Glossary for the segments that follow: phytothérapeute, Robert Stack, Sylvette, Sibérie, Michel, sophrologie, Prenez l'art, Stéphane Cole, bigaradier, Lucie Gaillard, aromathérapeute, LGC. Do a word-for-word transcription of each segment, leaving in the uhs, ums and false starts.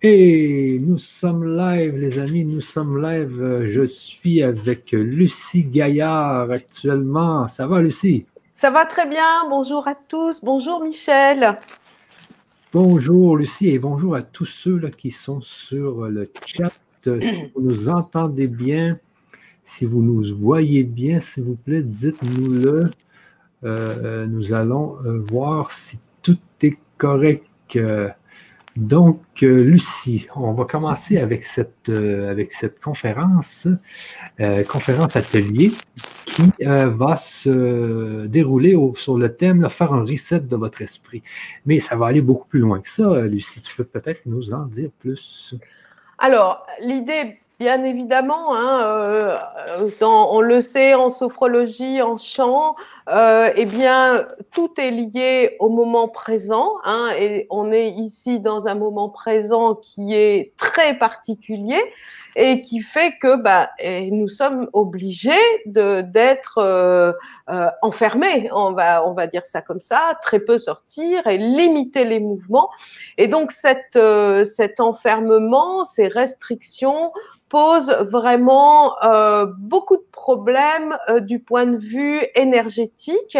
Et nous sommes live, les amis, nous sommes live. Je suis avec Lucie Gaillard actuellement. Ça va, Lucie? Ça va très bien. Bonjour à tous. Bonjour, Michel. Bonjour, Lucie, et bonjour à tous ceux là, qui sont sur le chat. Si vous nous entendez bien, si vous nous voyez bien, s'il vous plaît, dites-nous-le. Euh, nous allons voir si tout est correct. Euh, Donc, Lucie, on va commencer avec cette, euh, avec cette conférence, euh, conférence atelier, qui euh, va se dérouler au, sur le thème là, « Faire un reset de votre esprit ». Mais ça va aller beaucoup plus loin que ça, Lucie. Tu peux peut-être nous en dire plus. Alors, l'idée, bien évidemment, hein, euh, dans, on le sait, en sophrologie, en chant, euh, eh bien, tout est lié au moment présent. Hein, et on est ici dans un moment présent qui est très particulier et qui fait que bah, et nous sommes obligés d'être euh, euh, enfermés, on va, on va dire ça comme ça, très peu sortir et limiter les mouvements. Et donc, cette, euh, cet enfermement, ces restrictions pose vraiment euh, beaucoup de problèmes euh, du point de vue énergétique,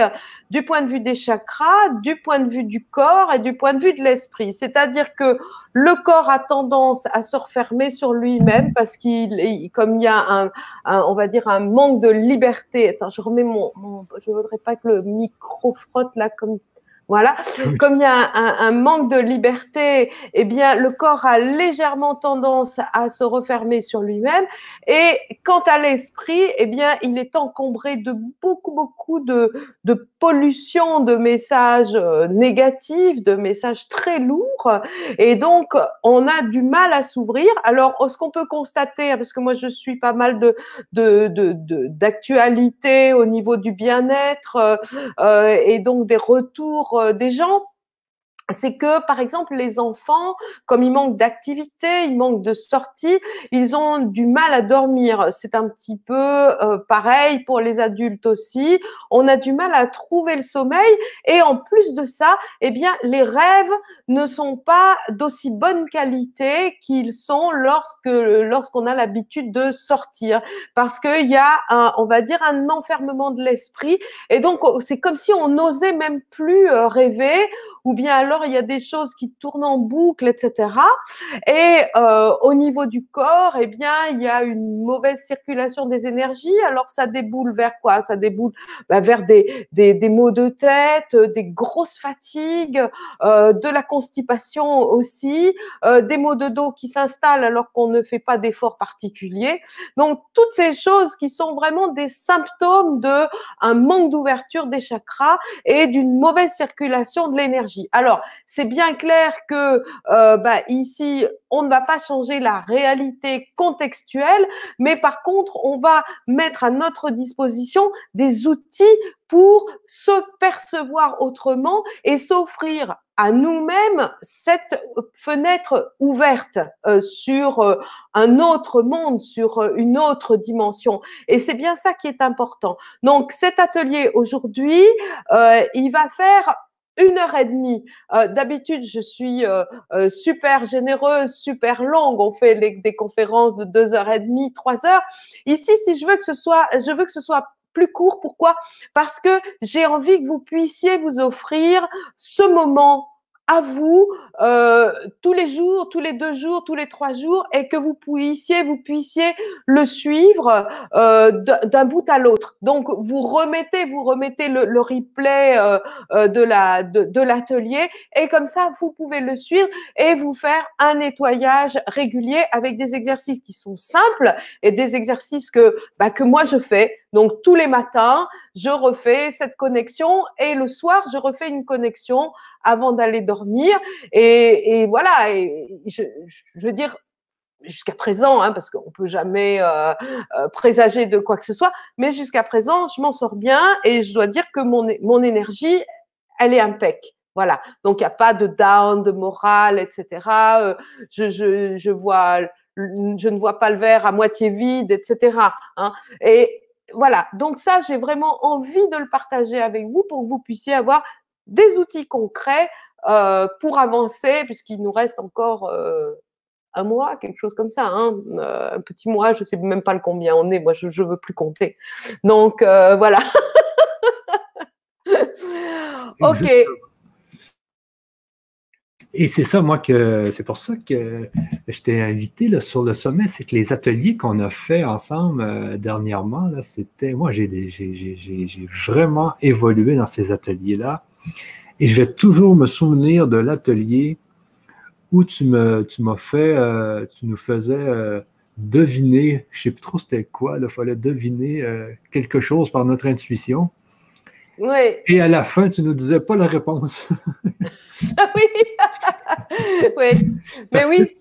du point de vue des chakras, du point de vue du corps et du point de vue de l'esprit. C'est-à-dire que le corps a tendance à se refermer sur lui-même parce qu'il, comme il y a un, un, on va dire un manque de liberté. Attends, je remets mon, mon je voudrais pas que le micro frotte là comme. Voilà, comme il y a un, un, un manque de liberté, eh bien le corps a légèrement tendance à se refermer sur lui-même. Et quant à l'esprit, eh bien il est encombré de beaucoup, beaucoup de, de pollution, de messages négatifs, de messages très lourds. Et donc on a du mal à s'ouvrir. Alors ce qu'on peut constater, parce que moi je suis pas mal de de de, de d'actualité au niveau du bien-être euh, et donc des retours des gens, c'est que par exemple les enfants, comme ils manquent d'activité, ils manquent de sortie, ils ont du mal à dormir. C'est un petit peu euh, pareil pour les adultes aussi. On a du mal à trouver le sommeil et en plus de ça, eh bien les rêves ne sont pas d'aussi bonne qualité qu'ils sont lorsque lorsqu'on a l'habitude de sortir, parce qu'il y a un, on va dire un enfermement de l'esprit et donc c'est comme si on n'osait même plus rêver ou bien alors il y a des choses qui tournent en boucle, et cetera. Et euh, au niveau du corps, eh bien, il y a une mauvaise circulation des énergies. Alors, ça déboule vers quoi? Ça déboule bah, vers des, des, des maux de tête, des grosses fatigues, euh, de la constipation aussi, euh, des maux de dos qui s'installent alors qu'on ne fait pas d'efforts particuliers. Donc, toutes ces choses qui sont vraiment des symptômes d'un manque d'ouverture des chakras et d'une mauvaise circulation de l'énergie. Alors, c'est bien clair que euh, bah, ici, on ne va pas changer la réalité contextuelle, mais par contre, on va mettre à notre disposition des outils pour se percevoir autrement et s'offrir à nous-mêmes cette fenêtre ouverte euh, sur euh, un autre monde, sur euh, une autre dimension. Et c'est bien ça qui est important. Donc, cet atelier aujourd'hui, euh, il va faire une heure et demie. Euh, D'habitude, je suis euh, euh, super généreuse, super longue. On fait les, des conférences de deux heures et demie, trois heures. Ici, si je veux que ce soit, je veux que ce soit plus court. Pourquoi? Parce que j'ai envie que vous puissiez vous offrir ce moment à vous euh, tous les jours, tous les deux jours, tous les trois jours, et que vous puissiez, vous puissiez le suivre euh, d'un bout à l'autre. Donc vous remettez, vous remettez le, le replay euh, de la de, de l'atelier, et comme ça vous pouvez le suivre et vous faire un nettoyage régulier avec des exercices qui sont simples et des exercices que bah, que moi je fais. Donc tous les matins, je refais cette connexion et le soir, je refais une connexion avant d'aller dormir. Et, et voilà, et je, je veux dire, jusqu'à présent, hein, parce qu'on ne peut jamais euh, présager de quoi que ce soit, mais jusqu'à présent, je m'en sors bien et je dois dire que mon, mon énergie, elle est impeccable. Voilà, donc il n'y a pas de down, de morale, et cetera. Je, je, je, vois, je ne vois pas le verre à moitié vide, et cetera. Hein, et voilà, donc ça, j'ai vraiment envie de le partager avec vous pour que vous puissiez avoir des outils concrets euh, pour avancer, puisqu'il nous reste encore euh, un mois, quelque chose comme ça, hein, un petit mois, je ne sais même pas le combien on est, moi je ne veux plus compter. Donc euh, voilà. Ok. Et c'est ça, moi, que c'est pour ça que je t'ai invité là, sur le sommet, c'est que les ateliers qu'on a fait ensemble euh, dernièrement, là, c'était, moi, j'ai vraiment évolué dans ces ateliers-là. Et je vais toujours me souvenir de l'atelier où tu me, tu m'as fait, euh, tu nous faisais euh, deviner, je ne sais plus trop c'était quoi, il fallait deviner euh, quelque chose par notre intuition. Oui. Et à la fin, tu ne nous disais pas la réponse. Ah oui, oui. Mais oui. Que,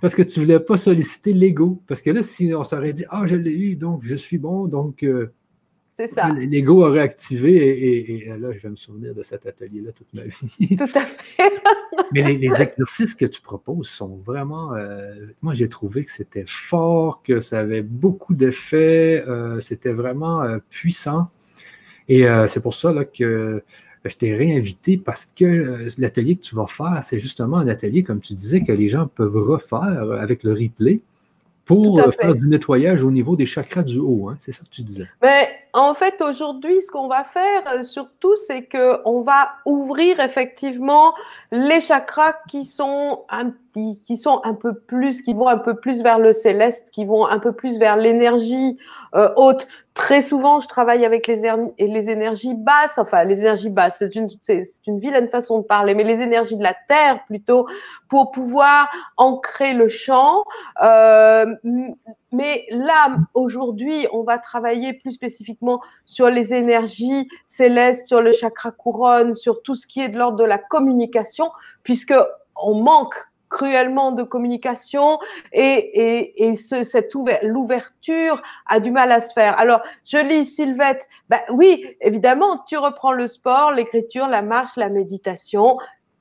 parce que tu ne voulais pas solliciter l'ego. Parce que là, si on s'aurait dit, ah, oh, je l'ai eu, donc je suis bon, donc euh, l'ego aurait activé. Et, et, et là, je vais me souvenir de cet atelier-là toute ma vie. Tout à fait. Mais les, les exercices que tu proposes sont vraiment... Euh, moi, j'ai trouvé que c'était fort, que ça avait beaucoup d'effets, euh, c'était vraiment euh, puissant. Et euh, c'est pour ça là, que je t'ai réinvité parce que euh, l'atelier que tu vas faire, c'est justement un atelier, comme tu disais, que les gens peuvent refaire avec le replay pour faire du nettoyage au niveau des chakras du haut. Hein? C'est ça que tu disais. Mais en fait, aujourd'hui, ce qu'on va faire surtout, c'est qu'on va ouvrir effectivement les chakras qui sont un petit, qui sont un peu plus, qui vont un peu plus vers le céleste, qui vont un peu plus vers l'énergie euh, haute. Très souvent, je travaille avec les, les énergies basses, enfin les énergies basses, c'est une, c'est une vilaine façon de parler, mais les énergies de la terre plutôt, pour pouvoir ancrer le champ. Euh, mais là, aujourd'hui, on va travailler plus spécifiquement sur les énergies célestes, sur le chakra couronne, sur tout ce qui est de l'ordre de la communication, puisqu'on manque cruellement de communication et, et, et ce, cette ouver, l'ouverture a du mal à se faire. Alors, je lis Sylvette, ben oui, évidemment, tu reprends le sport, l'écriture, la marche, la méditation,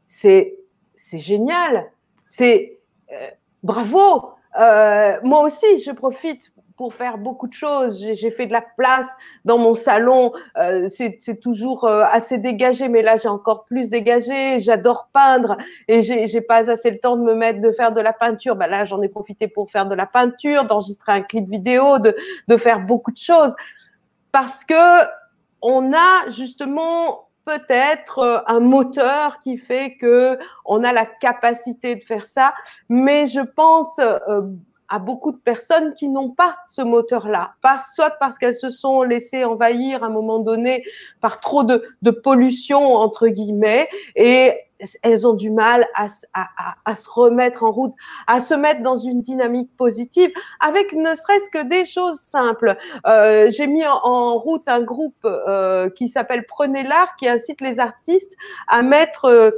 c'est génial, c'est euh, bravo. Euh, moi aussi, je profite pour faire beaucoup de choses, j'ai fait de la place dans mon salon, euh, c'est toujours euh, assez dégagé, mais là j'ai encore plus dégagé, j'adore peindre et j'ai pas assez le temps de me mettre, de faire de la peinture, ben là j'en ai profité pour faire de la peinture, d'enregistrer un clip vidéo, de, de faire beaucoup de choses, parce que on a justement peut-être un moteur qui fait que on a la capacité de faire ça, mais je pense euh, à beaucoup de personnes qui n'ont pas ce moteur-là, soit parce qu'elles se sont laissées envahir à un moment donné par trop de, de pollution, entre guillemets, et elles ont du mal à, à, à, à se remettre en route, à se mettre dans une dynamique positive, avec ne serait-ce que des choses simples. Euh, j'ai mis en, en route un groupe euh, qui s'appelle Prenez l'art, qui incite les artistes à mettre... Euh,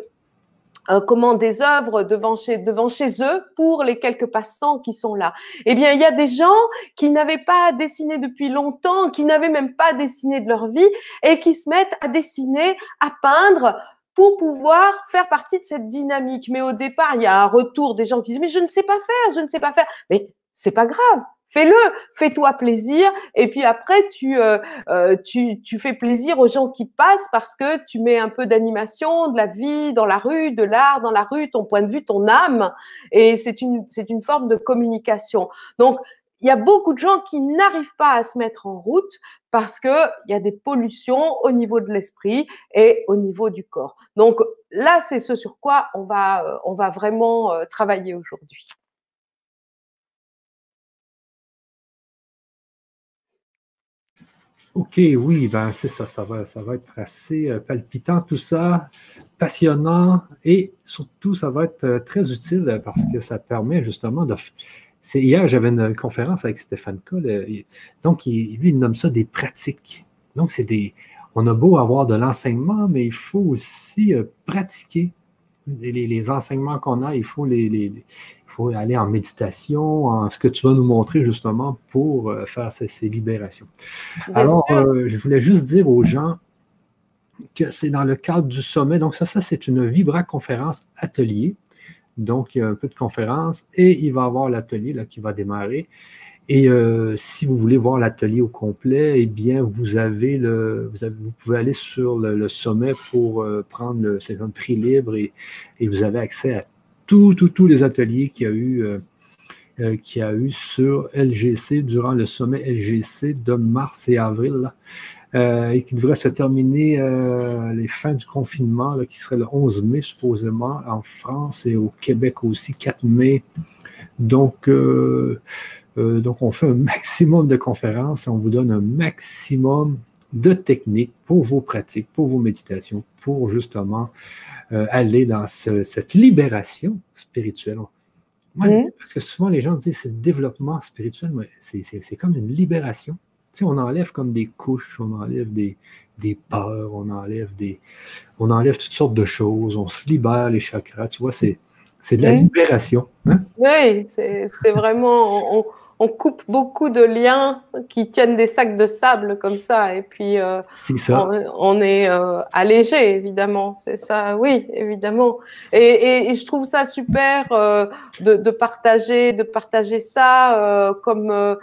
Euh, comment des œuvres devant chez, devant chez eux pour les quelques passants qui sont là. Eh bien, il y a des gens qui n'avaient pas dessiné depuis longtemps, qui n'avaient même pas dessiné de leur vie et qui se mettent à dessiner, à peindre pour pouvoir faire partie de cette dynamique. Mais au départ, il y a un retour des gens qui disent « mais je ne sais pas faire, je ne sais pas faire ». Mais c'est pas grave. Fais-le, fais-toi plaisir et puis après tu, euh, euh, tu, tu fais plaisir aux gens qui passent parce que tu mets un peu d'animation, de la vie dans la rue, de l'art dans la rue, ton point de vue, ton âme et c'est une, c'est une forme de communication. Donc, il y a beaucoup de gens qui n'arrivent pas à se mettre en route parce que il y a des pollutions au niveau de l'esprit et au niveau du corps. Donc là, c'est ce sur quoi on va, on va vraiment travailler aujourd'hui. OK, oui, ben c'est ça, ça va, ça va être assez palpitant tout ça, passionnant et surtout ça va être très utile parce que ça permet justement de... Hier, j'avais une conférence avec Stéphane Cole, donc il, lui, il nomme ça des pratiques. Donc c'est des... On a beau avoir de l'enseignement, mais il faut aussi pratiquer les, les enseignements qu'on a, il faut, les, les, il faut aller en méditation, en ce que tu vas nous montrer justement pour faire ces, ces libérations. Bien Alors, euh, je voulais juste dire aux gens que c'est dans le cadre du sommet, donc ça, ça c'est une vibra-conférence atelier, donc il y a un peu de conférence et il va y avoir l'atelier là qui va démarrer. Et euh, si vous voulez voir l'atelier au complet, eh bien, vous avez le, vous, avez, vous pouvez aller sur le, le sommet pour euh, prendre, c'est un prix libre et, et vous avez accès à tous tout, tout les ateliers qu'il y a eu euh, euh, qu'il y a eu sur L G C durant le sommet L G C de mars et avril, euh, et qui devrait se terminer euh, les fins du confinement, là, qui serait le onze mai supposément en France et au Québec aussi, quatre mai. Donc, euh, euh, donc on fait un maximum de conférences et on vous donne un maximum de techniques pour vos pratiques, pour vos méditations, pour justement euh, aller dans ce, cette libération spirituelle. Moi, mmh. Parce que souvent, les gens disent c'est le développement spirituel, mais c'est, c'est, c'est comme une libération. Tu sais, on enlève comme des couches, on enlève des, des peurs, on enlève, des, on enlève toutes sortes de choses, on se libère les chakras, tu vois, c'est, c'est de la mmh. libération. Hein? Oui, c'est, c'est vraiment... On, on... On coupe beaucoup de liens qui tiennent des sacs de sable comme ça, et puis euh, c'est ça. On, on est euh, allégé, évidemment, c'est ça, oui, évidemment. Et, et, et je trouve ça super euh, de, de partager, de partager ça euh, comme euh,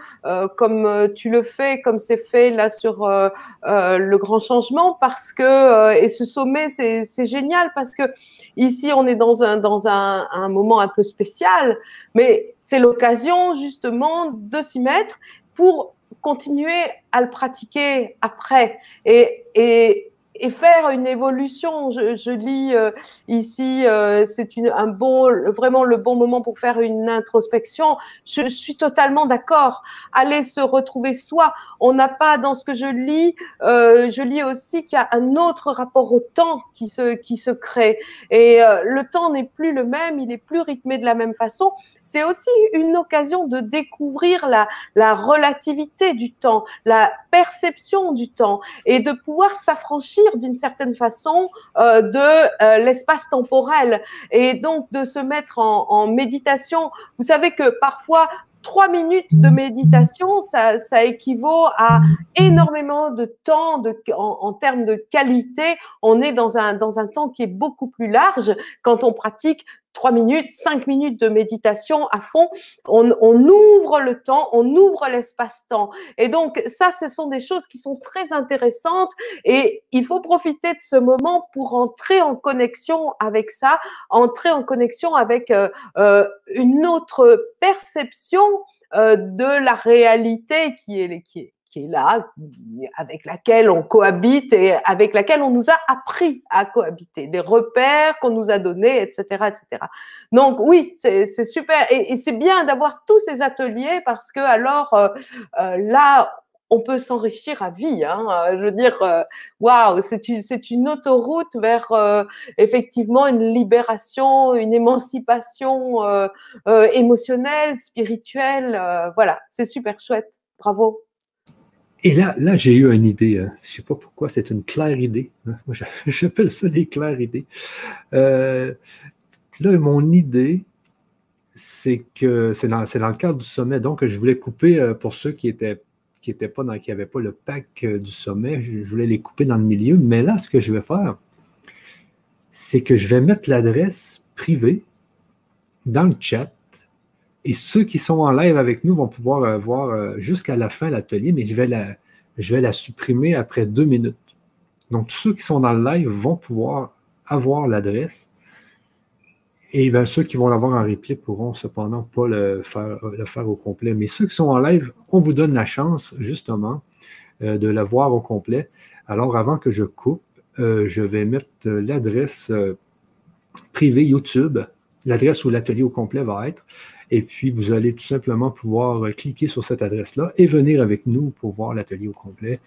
comme tu le fais, comme c'est fait là sur euh, euh, le grand changement, parce que euh, et ce sommet, c'est c'est génial parce que ici on est dans un dans un, un moment un peu spécial, mais c'est l'occasion justement de s'y mettre pour continuer à le pratiquer après et, et, et faire une évolution. Je, je lis euh, ici, euh, c'est une, un bon, vraiment le bon moment pour faire une introspection. Je, je suis totalement d'accord. Aller se retrouver soi. On n'a pas dans ce que je lis, euh, je lis aussi qu'il y a un autre rapport au temps qui se, qui se crée. Et euh, le temps n'est plus le même, il est plus rythmé de la même façon. C'est aussi une occasion de découvrir la, la relativité du temps, la perception du temps et de pouvoir s'affranchir d'une certaine façon euh, de euh, l'espace temporel et donc de se mettre en, en méditation. Vous savez que parfois, trois minutes de méditation, ça, ça équivaut à énormément de temps de, en, en termes de qualité. On est dans un, dans un temps qui est beaucoup plus large quand on pratique trois minutes, cinq minutes de méditation à fond, on, on ouvre le temps, on ouvre l'espace-temps. Et donc, ça, ce sont des choses qui sont très intéressantes et il faut profiter de ce moment pour entrer en connexion avec ça, entrer en connexion avec euh, euh, une autre perception euh, de la réalité qui est, qui est, qui est là, avec laquelle on cohabite et avec laquelle on nous a appris à cohabiter, des repères qu'on nous a donnés, et cetera, et cetera. Donc oui, c'est, c'est super et, et c'est bien d'avoir tous ces ateliers parce que alors euh, euh, là, on peut s'enrichir à vie. Hein. Je veux dire, waouh, wow, c'est, une, c'est une autoroute vers euh, effectivement une libération, une émancipation euh, euh, émotionnelle, spirituelle. Euh, voilà, c'est super chouette. Bravo. Et là, là, j'ai eu une idée, hein. Je ne sais pas pourquoi, c'est une claire idée. Hein. Moi, j'appelle ça les claires idées. Euh, là, mon idée, c'est que c'est dans, c'est dans le cadre du sommet. Donc, je voulais couper, pour ceux qui n'étaient qui étaient pas dans, qui n'avaient pas le pack du sommet, je, je voulais les couper dans le milieu. Mais là, ce que je vais faire, c'est que je vais mettre l'adresse privée dans le chat. Et ceux qui sont en live avec nous vont pouvoir voir jusqu'à la fin l'atelier, mais je vais la, je vais la supprimer après deux minutes. Donc, tous ceux qui sont dans le live vont pouvoir avoir l'adresse. Et bien, ceux qui vont l'avoir en replay pourront cependant pas le faire, le faire au complet. Mais ceux qui sont en live, on vous donne la chance, justement, euh, de la voir au complet. Alors, avant que je coupe, euh, je vais mettre l'adresse euh, privée YouTube, l'adresse où l'atelier au complet va être. Et puis, vous allez tout simplement pouvoir cliquer sur cette adresse-là et venir avec nous pour voir l'atelier au complet.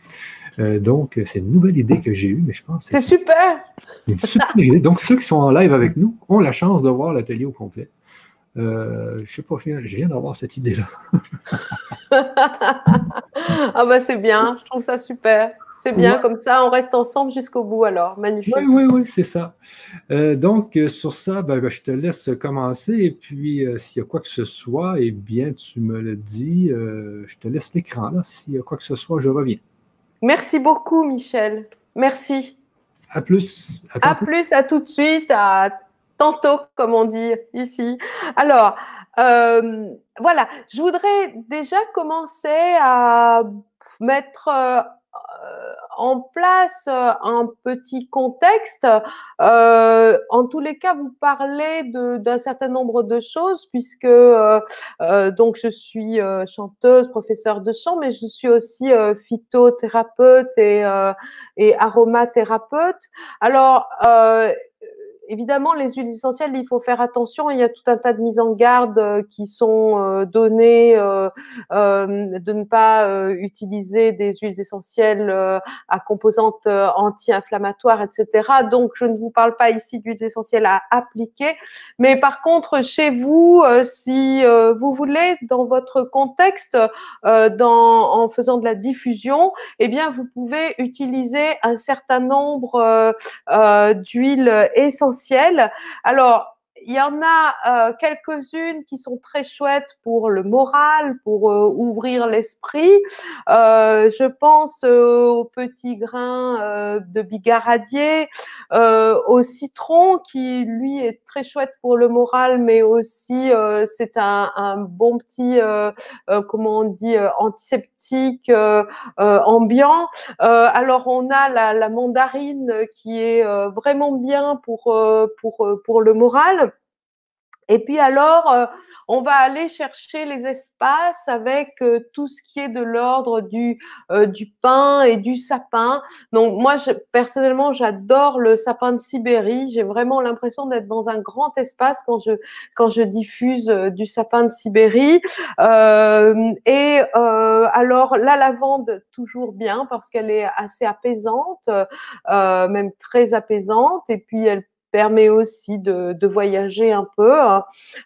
Euh, donc, c'est une nouvelle idée que j'ai eue, mais je pense que c'est, c'est super. Une super idée. Donc, ceux qui sont en live avec nous ont la chance de voir l'atelier au complet. Euh, je ne sais pas, je viens d'avoir cette idée-là. Ah ben, c'est bien, je trouve ça super. C'est bien, ouais. Comme ça, on reste ensemble jusqu'au bout alors. Magnifique. Oui, oui, oui, c'est ça. Euh, donc, euh, sur ça, ben, ben, je te laisse commencer et puis euh, s'il y a quoi que ce soit, eh bien, tu me le dis, euh, je te laisse l'écran là. S'il y a quoi que ce soit, je reviens. Merci beaucoup, Michel. Merci. À plus. À, à plus, à tout de suite, à tantôt, comme on dit ici. Alors, euh, voilà, je voudrais déjà commencer à mettre... Euh, en place un petit contexte. Euh, en tous les cas, vous parlez d'un certain nombre de choses puisque euh, euh, donc je suis euh, chanteuse, professeure de chant, mais je suis aussi euh, phytothérapeute et, euh, et aromathérapeute. Alors, euh, évidemment, les huiles essentielles, il faut faire attention. Il y a tout un tas de mises en garde qui sont données de ne pas utiliser des huiles essentielles à composantes anti-inflammatoires, et cetera. Donc, je ne vous parle pas ici d'huiles essentielles à appliquer. Mais par contre, chez vous, si vous voulez, dans votre contexte, dans, en faisant de la diffusion, eh bien, vous pouvez utiliser un certain nombre d'huiles essentielles. Alors, il y en a euh, quelques-unes qui sont très chouettes pour le moral, pour euh, ouvrir l'esprit. Euh, je pense euh, aux petits grains euh, de bigaradier, euh, au citron qui, lui, est très chouette pour le moral, mais aussi euh, c'est un, un bon petit, euh, euh, comment on dit, euh, antiseptique euh, euh, ambiant. Euh, alors, on a la, la mandarine qui est euh, vraiment bien pour, euh, pour, euh, pour le moral. Et puis alors, euh, on va aller chercher les espaces avec euh, tout ce qui est de l'ordre du, euh, du pin et du sapin. Donc moi, je, personnellement, j'adore le sapin de Sibérie. J'ai vraiment l'impression d'être dans un grand espace quand je, quand je diffuse euh, du sapin de Sibérie. Euh, et euh, alors, la lavande, toujours bien parce qu'elle est assez apaisante, euh, même très apaisante. Et puis, elle permet aussi de, de voyager un peu.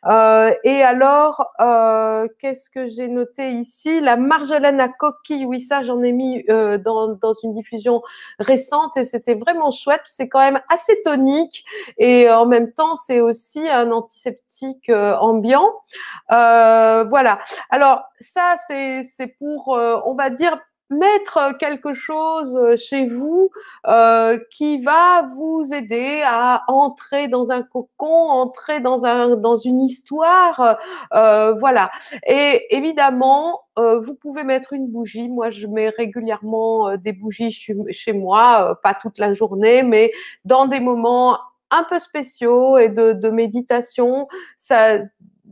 Euh, et alors, euh, qu'est-ce que j'ai noté ici? La marjolaine à coquille, oui, ça, j'en ai mis euh, dans, dans une diffusion récente et c'était vraiment chouette. C'est quand même assez tonique et en même temps, c'est aussi un antiseptique euh, ambiant. Euh, voilà. Alors, ça, c'est pour, euh, on va dire, mettre quelque chose chez vous euh, qui va vous aider à entrer dans un cocon, entrer dans un dans une histoire, euh, voilà. Et évidemment, euh, vous pouvez mettre une bougie. Moi, je mets régulièrement euh, des bougies chez, chez moi, euh, pas toute la journée, mais dans des moments un peu spéciaux et de, de méditation, ça.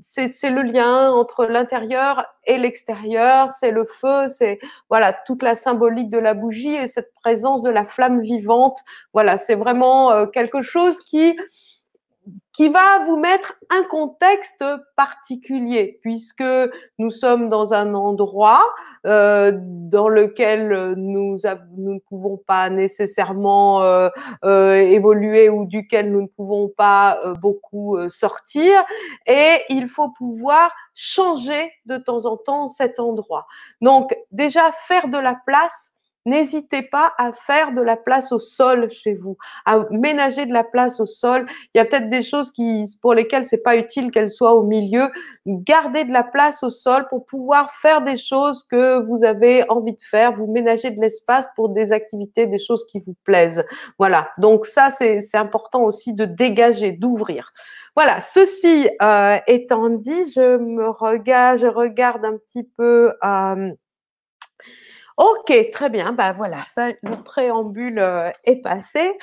C'est le lien entre l'intérieur et l'extérieur, c'est le feu, c'est voilà toute la symbolique de la bougie et cette présence de la flamme vivante. Voilà, c'est vraiment quelque chose qui qui va vous mettre un contexte particulier puisque nous sommes dans un endroit euh, dans lequel nous, nous ne pouvons pas nécessairement euh, euh, évoluer ou duquel nous ne pouvons pas euh, beaucoup euh, sortir et il faut pouvoir changer de temps en temps cet endroit. Donc déjà faire de la place. N'hésitez pas à faire de la place au sol chez vous, à ménager de la place au sol. Il y a peut-être des choses qui, pour lesquelles c'est pas utile qu'elles soient au milieu. Gardez de la place au sol pour pouvoir faire des choses que vous avez envie de faire. Vous ménagez de l'espace pour des activités, des choses qui vous plaisent. Voilà. Donc ça, c'est important aussi de dégager, d'ouvrir. Voilà. Ceci euh, étant dit, je me regarde, je regarde un petit peu. Euh, Ok, très bien. Ben voilà, ça, le préambule euh, est passé. Euh,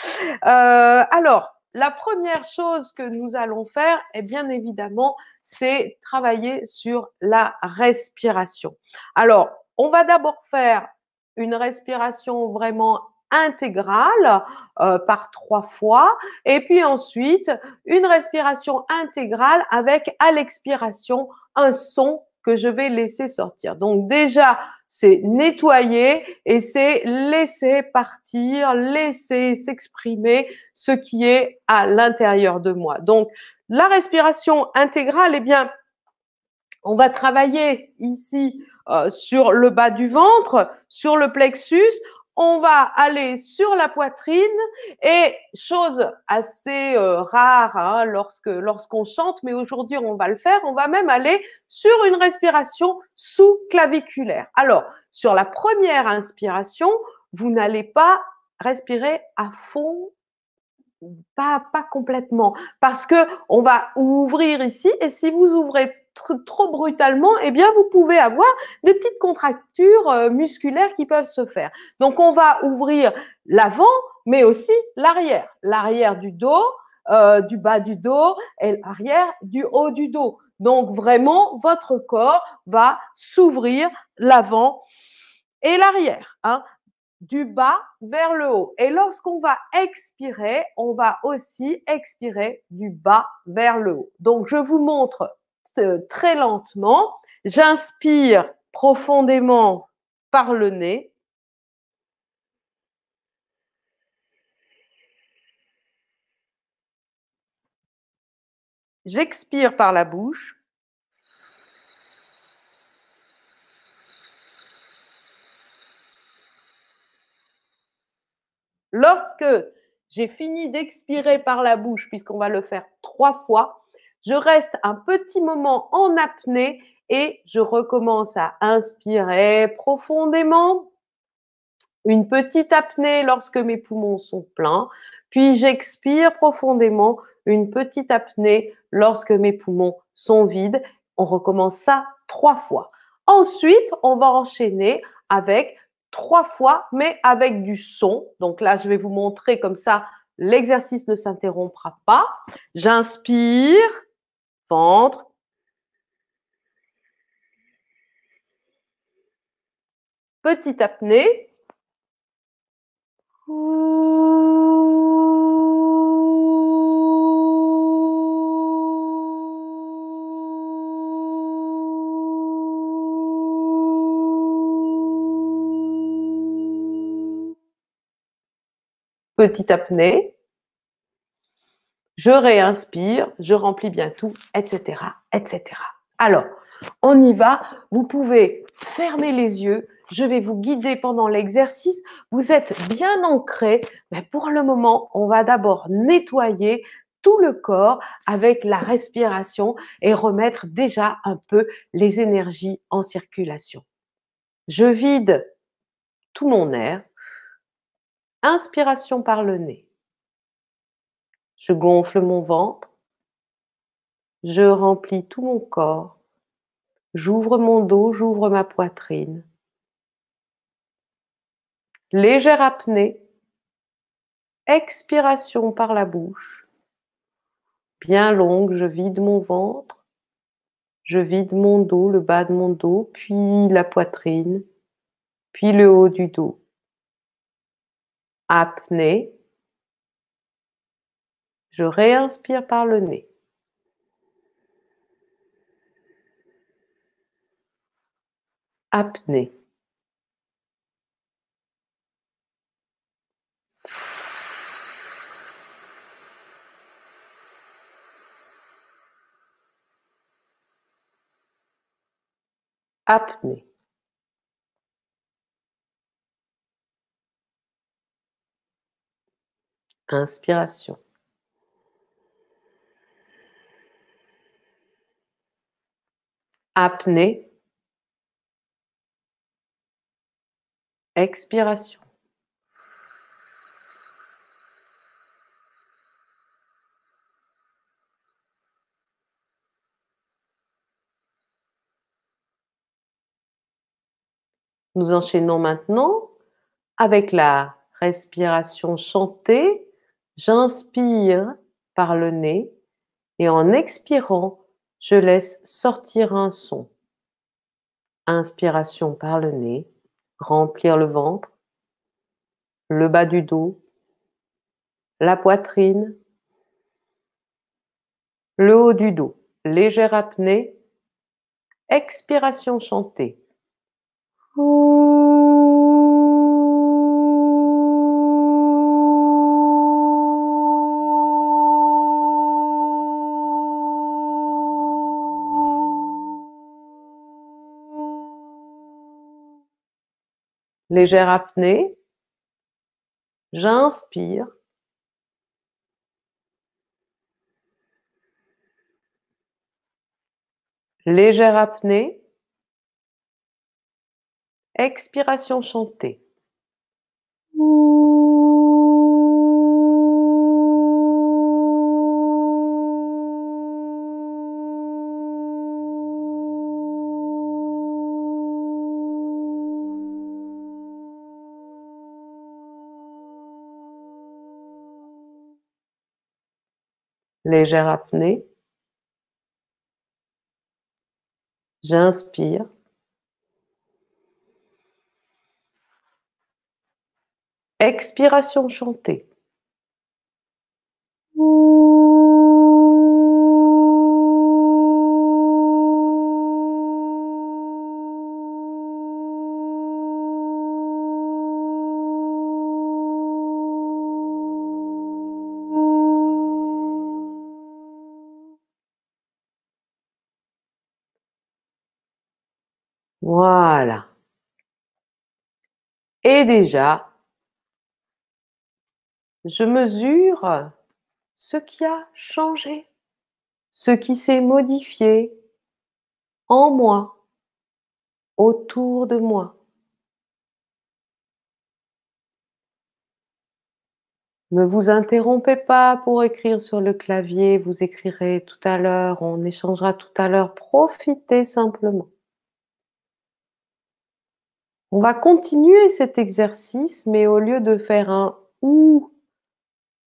alors, la première chose que nous allons faire, est bien évidemment, c'est travailler sur la respiration. Alors, on va d'abord faire une respiration vraiment intégrale euh, par trois fois et puis ensuite, une respiration intégrale avec à l'expiration un son que je vais laisser sortir. Donc déjà, c'est nettoyer et c'est laisser partir, laisser s'exprimer ce qui est à l'intérieur de moi. Donc, la respiration intégrale, eh bien, on va travailler ici euh, sur le bas du ventre, sur le plexus. On va aller sur la poitrine et chose assez euh, rare hein, lorsque lorsqu'on chante, mais aujourd'hui on va le faire, on va même aller sur une respiration sous-claviculaire. Alors, sur la première inspiration, vous n'allez pas respirer à fond, pas, pas complètement, parce que on va ouvrir ici et si vous ouvrez trop brutalement, eh bien, vous pouvez avoir des petites contractures musculaires qui peuvent se faire. Donc, on va ouvrir l'avant, mais aussi l'arrière. L'arrière du dos, euh, du bas du dos et l'arrière du haut du dos. Donc, vraiment, votre corps va s'ouvrir l'avant et l'arrière, hein, du bas vers le haut. Et lorsqu'on va expirer, on va aussi expirer du bas vers le haut. Donc, je vous montre très lentement. J'inspire profondément par le nez. J'expire par la bouche. Lorsque j'ai fini d'expirer par la bouche, puisqu'on va le faire trois fois, je reste un petit moment en apnée et je recommence à inspirer profondément. Une petite apnée lorsque mes poumons sont pleins. Puis j'expire profondément, une petite apnée lorsque mes poumons sont vides. On recommence ça trois fois. Ensuite, on va enchaîner avec trois fois, mais avec du son. Donc là, je vais vous montrer comme ça, l'exercice ne s'interrompra pas. J'inspire, ventre. Petite apnée. Petite apnée, je réinspire, je remplis bien tout, et cetera, et cetera. Alors, on y va. Vous pouvez fermer les yeux. Je vais vous guider pendant l'exercice. Vous êtes bien ancré, mais pour le moment, on va d'abord nettoyer tout le corps avec la respiration et remettre déjà un peu les énergies en circulation. Je vide tout mon air. Inspiration par le nez. Je gonfle mon ventre. Je remplis tout mon corps. J'ouvre mon dos, j'ouvre ma poitrine. Légère apnée. Expiration par la bouche. Bien longue, je vide mon ventre. Je vide mon dos, le bas de mon dos, puis la poitrine, puis le haut du dos. Apnée, je réinspire par le nez. Apnée. Apnée. Inspiration. Apnée. Expiration. Nous enchaînons maintenant avec la respiration chantée. J'inspire par le nez et en expirant, je laisse sortir un son. Inspiration par le nez, remplir le ventre, le bas du dos, la poitrine, le haut du dos. Légère apnée, expiration chantée. Légère apnée, j'inspire, légère apnée, expiration chantée. légère apnée. J'inspire. Expiration chantée. Voilà. Et déjà, je mesure ce qui a changé, ce qui s'est modifié en moi, autour de moi. Ne vous interrompez pas pour écrire sur le clavier, vous écrirez tout à l'heure, on échangera tout à l'heure, profitez simplement. On va continuer cet exercice, mais au lieu de faire un « ou »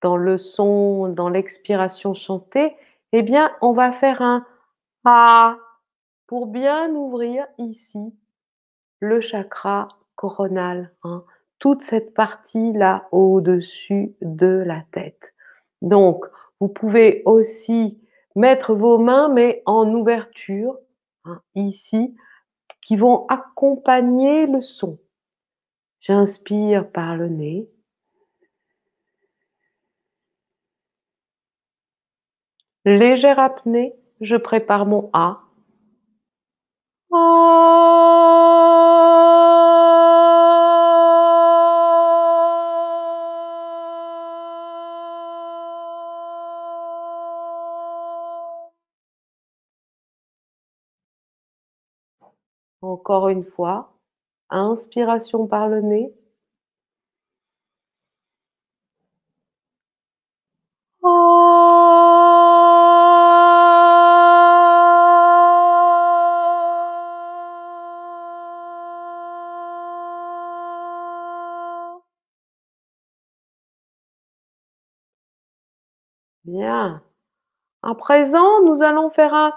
dans le son, dans l'expiration chantée, eh bien, on va faire un « ah » pour bien ouvrir ici le chakra coronal, hein, toute cette partie-là au-dessus de la tête. Donc, vous pouvez aussi mettre vos mains, mais en ouverture, hein, ici, qui vont accompagner le son. J'inspire par le nez. Légère apnée, je prépare mon A. Encore une fois, inspiration par le nez. Bien. À présent, nous allons faire un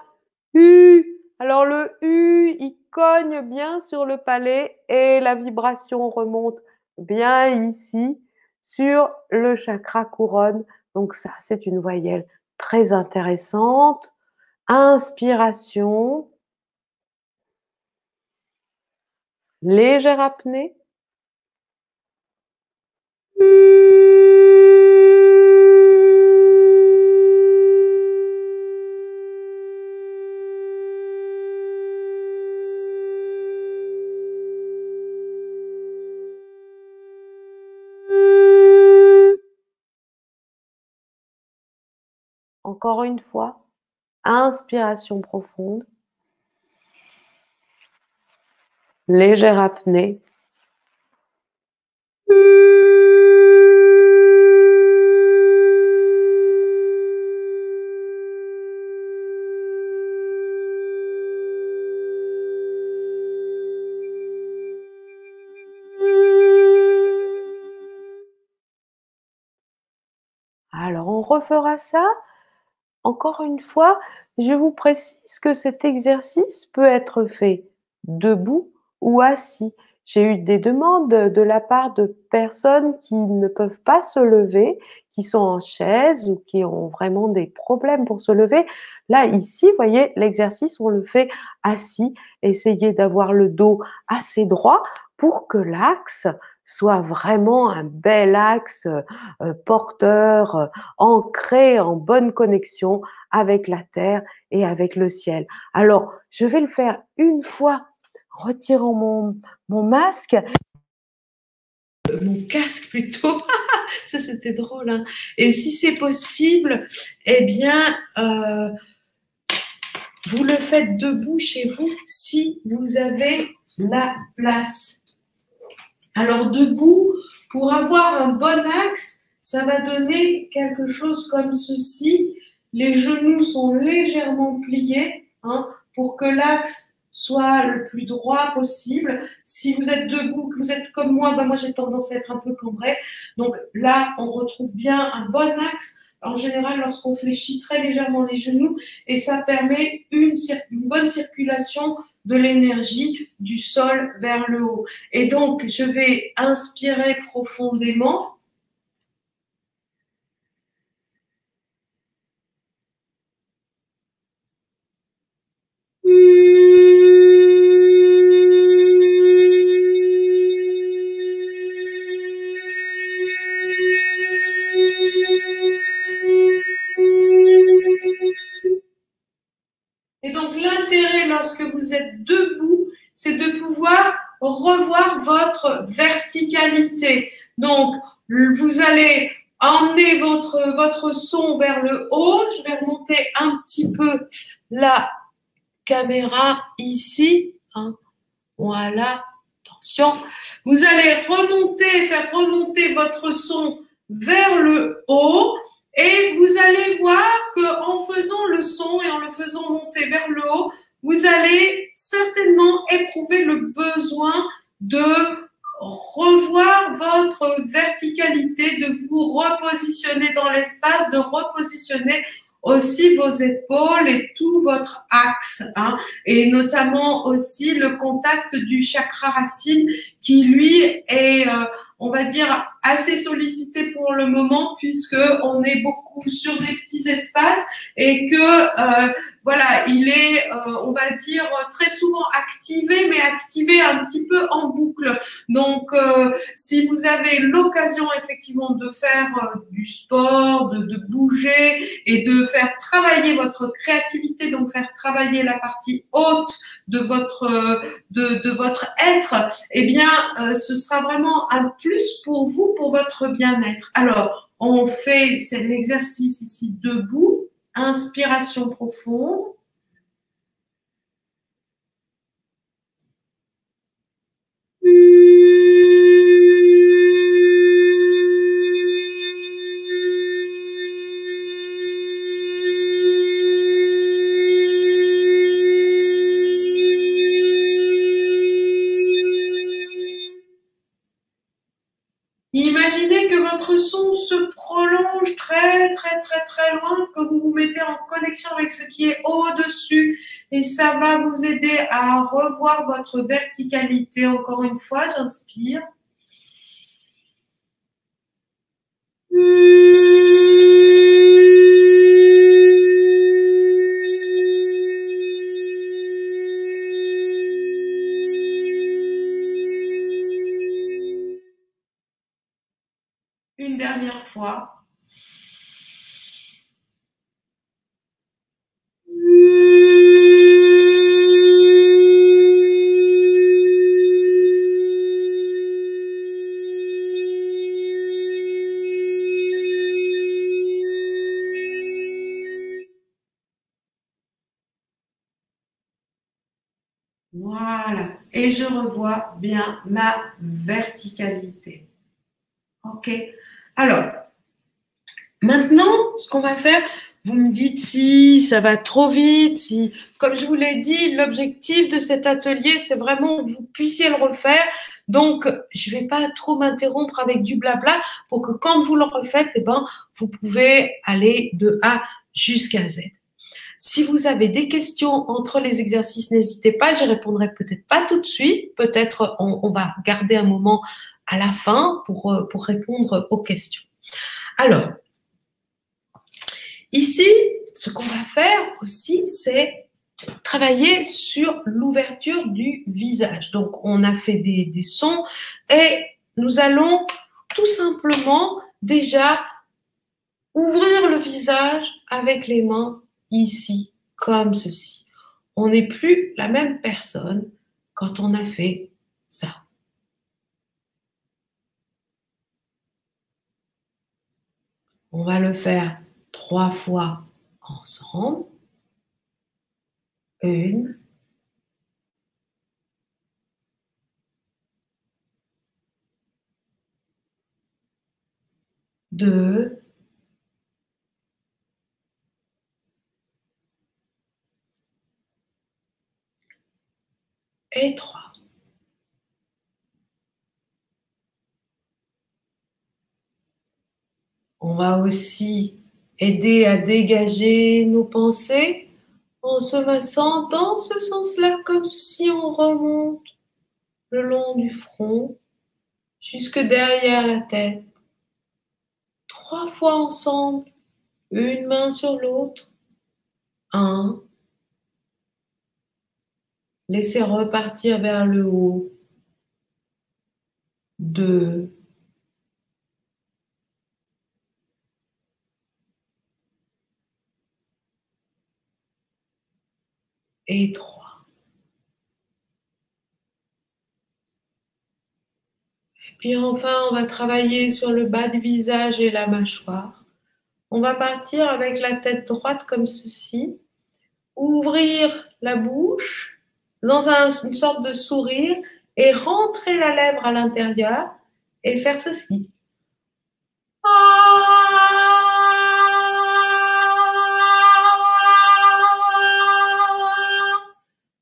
U. Alors le U, il cogne bien sur le palais et la vibration remonte bien ici sur le chakra couronne. Donc ça, c'est une voyelle très intéressante. Inspiration. Légère apnée. Encore une fois, inspiration profonde, légère apnée. Alors, on refera ça. Encore une fois, je vous précise que cet exercice peut être fait debout ou assis. J'ai eu des demandes de la part de personnes qui ne peuvent pas se lever, qui sont en chaise ou qui ont vraiment des problèmes pour se lever. Là, ici, vous voyez, l'exercice, on le fait assis. Essayez d'avoir le dos assez droit pour que l'axe soit vraiment un bel axe euh, porteur, euh, ancré en bonne connexion avec la terre et avec le ciel. Alors, je vais le faire une fois en retirant mon, mon masque, euh, mon casque plutôt, ça c'était drôle, hein. Et si c'est possible, eh bien, euh, vous le faites debout chez vous si vous avez la place. Alors, debout, pour avoir un bon axe, ça va donner quelque chose comme ceci. Les genoux sont légèrement pliés, hein, pour que l'axe soit le plus droit possible. Si vous êtes debout, que vous êtes comme moi, ben moi j'ai tendance à être un peu cambrée. Donc là, on retrouve bien un bon axe. en général lorsqu'on fléchit très légèrement les genoux, et ça permet une, une bonne circulation de l'énergie du sol vers le haut. Et donc, je vais inspirer profondément. Revoir votre verticalité. Donc, vous allez emmener votre, votre son vers le haut. Je vais remonter un petit peu la caméra ici. Hein. Voilà, attention. Vous allez remonter, faire remonter votre son vers le haut. Et vous allez voir qu'en faisant le son et en le faisant monter vers le haut, vous allez certainement éprouver le besoin de revoir votre verticalité, de vous repositionner dans l'espace, de repositionner aussi vos épaules et tout votre axe, hein, et notamment aussi le contact du chakra racine qui, lui, est, euh, on va dire, assez sollicité pour le moment puisque on est beaucoup sur des petits espaces et que... Euh, Voilà, il est, euh, on va dire, très souvent activé, mais activé un petit peu en boucle. Donc, euh, si vous avez l'occasion effectivement de faire euh, du sport, de, de bouger et de faire travailler votre créativité, donc faire travailler la partie haute de votre euh, de, de votre être, eh bien, euh, ce sera vraiment un plus pour vous, pour votre bien-être. Alors, on fait l'exercice ici debout. Inspiration profonde. Imaginez que votre son se prolonge très, très, très, très loin, que vous vous mettez en connexion avec ce qui est au-dessus et ça va vous aider à revoir votre verticalité. Encore une fois, j'inspire. Une dernière fois. Voilà. Et je revois bien ma verticalité. OK. Alors, maintenant, ce qu'on va faire, vous me dites si ça va trop vite, si, comme je vous l'ai dit, l'objectif de cet atelier, c'est vraiment que vous puissiez le refaire. Donc, je ne vais pas trop m'interrompre avec du blabla pour que quand vous le refaites, eh ben, vous pouvez aller de A jusqu'à Z. Si vous avez des questions entre les exercices, n'hésitez pas, j'y répondrai peut-être pas tout de suite. Peut-être on, on va garder un moment à la fin pour, pour répondre aux questions. Alors, ici, ce qu'on va faire aussi, c'est travailler sur l'ouverture du visage. Donc, on a fait des, des sons et nous allons tout simplement déjà ouvrir le visage avec les mains ici, comme ceci. On n'est plus la même personne quand on a fait ça. On va le faire trois fois ensemble. Une. Deux. Et trois. On va aussi aider à dégager nos pensées en se massant dans ce sens-là, comme si on remonte le long du front jusque derrière la tête. Trois fois ensemble, une main sur l'autre. Un. Laissez repartir vers le haut. Deux. Et trois. Et puis enfin, on va travailler sur le bas du visage et la mâchoire. On va partir avec la tête droite comme ceci. Ouvrir la bouche dans un, une sorte de sourire et rentrer la lèvre à l'intérieur et faire ceci. Ah,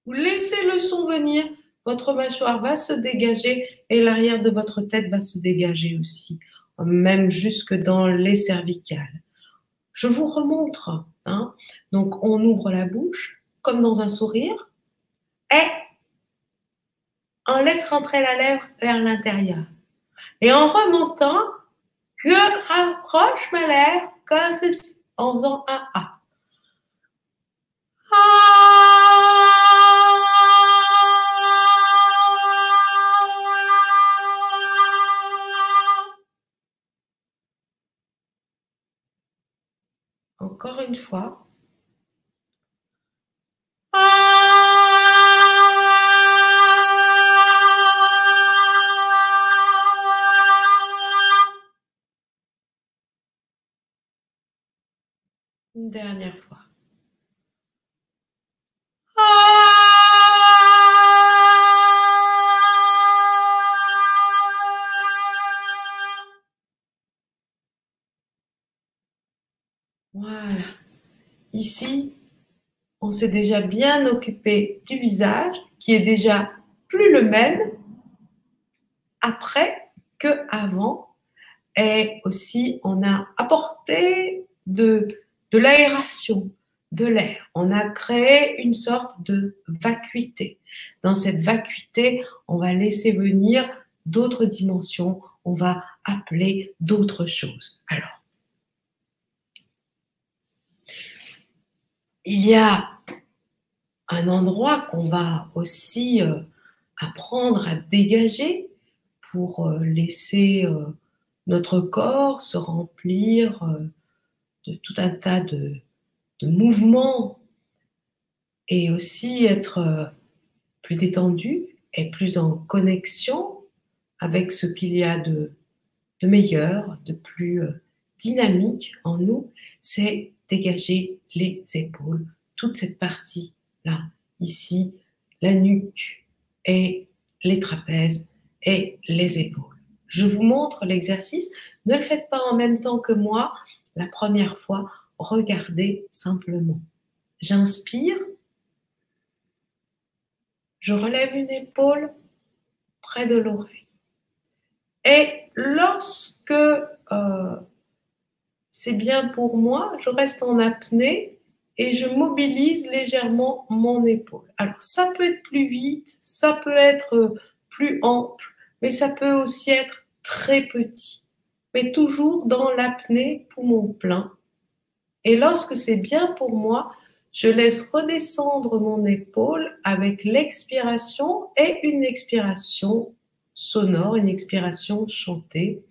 laissez le son venir, votre mâchoire va se dégager et l'arrière de votre tête va se dégager aussi, même jusque dans les cervicales. Je vous remontre, hein. Donc on ouvre la bouche, comme dans un sourire, et on laisse rentrer la lèvre vers l'intérieur. Et en remontant, je rapproche ma lèvre comme ceci, en faisant un A. Ah. Encore une fois. Une dernière fois. Voilà, ici, on s'est déjà bien occupé du visage qui est déjà plus le même après qu'avant. Et aussi, on a apporté de, de l'aération, de l'air. On a créé une sorte de vacuité. Dans cette vacuité, on va laisser venir d'autres dimensions, on va appeler d'autres choses. Alors, il y a un endroit qu'on va aussi apprendre à dégager pour laisser notre corps se remplir de tout un tas de, de mouvements et aussi être plus détendu et plus en connexion avec ce qu'il y a de, de meilleur, de plus dynamique en nous, c'est dégager les épaules, toute cette partie-là, ici, la nuque et les trapèzes et les épaules. Je vous montre l'exercice, ne le faites pas en même temps que moi, la première fois, regardez simplement. J'inspire, je relève une épaule près de l'oreille. Et lorsque... Euh, c'est bien pour moi, je reste en apnée et je mobilise légèrement mon épaule. Alors, ça peut être plus vite, ça peut être plus ample, mais ça peut aussi être très petit. Mais toujours dans l'apnée, poumon plein. Et lorsque c'est bien pour moi, je laisse redescendre mon épaule avec l'expiration et une expiration sonore, une expiration chantée.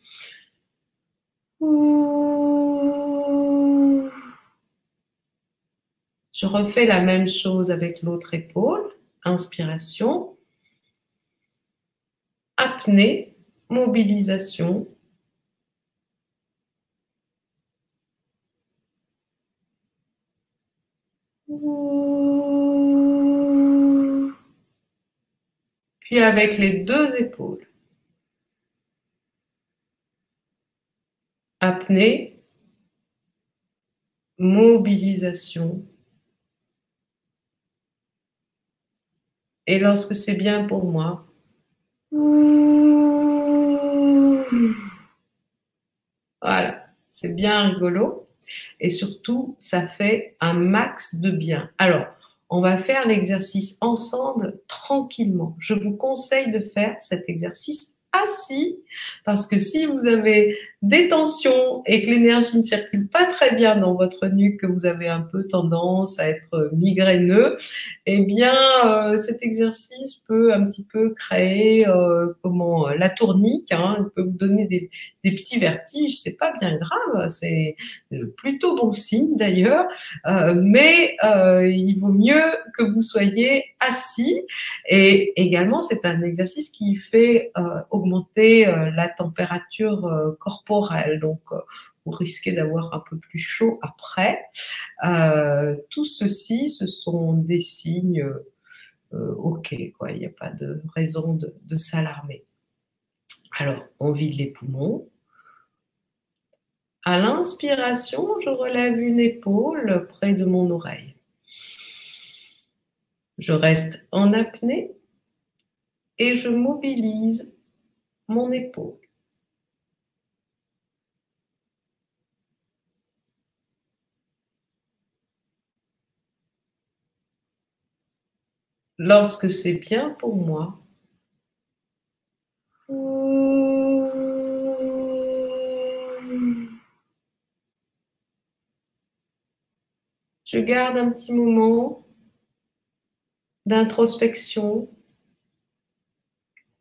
Je refais la même chose avec l'autre épaule, inspiration, apnée, mobilisation. Puis avec les deux épaules. Apnée, mobilisation. Et lorsque c'est bien pour moi, voilà, c'est bien rigolo. et surtout, ça fait un max de bien. Alors, on va faire l'exercice ensemble tranquillement. Je vous conseille de faire cet exercice assis, parce que si vous avez des tensions et que l'énergie ne circule pas très bien dans votre nuque, que vous avez un peu tendance à être migraineux, eh bien, euh, cet exercice peut un petit peu créer euh, comment la tournique, hein, il peut vous donner des, des petits vertiges, c'est pas bien grave, c'est plutôt bon signe d'ailleurs, euh, mais euh, il vaut mieux que vous soyez assis, et également c'est un exercice qui fait euh, augmenter euh, la température euh, corporelle. Donc, vous risquez d'avoir un peu plus chaud après. Euh, tout ceci, ce sont des signes euh, OK, quoi. Il n'y a pas de raison de, de s'alarmer. Alors, on vide les poumons. À l'inspiration, je relève une épaule près de mon oreille. Je reste en apnée et je mobilise mon épaule. Lorsque c'est bien pour moi, je garde un petit moment d'introspection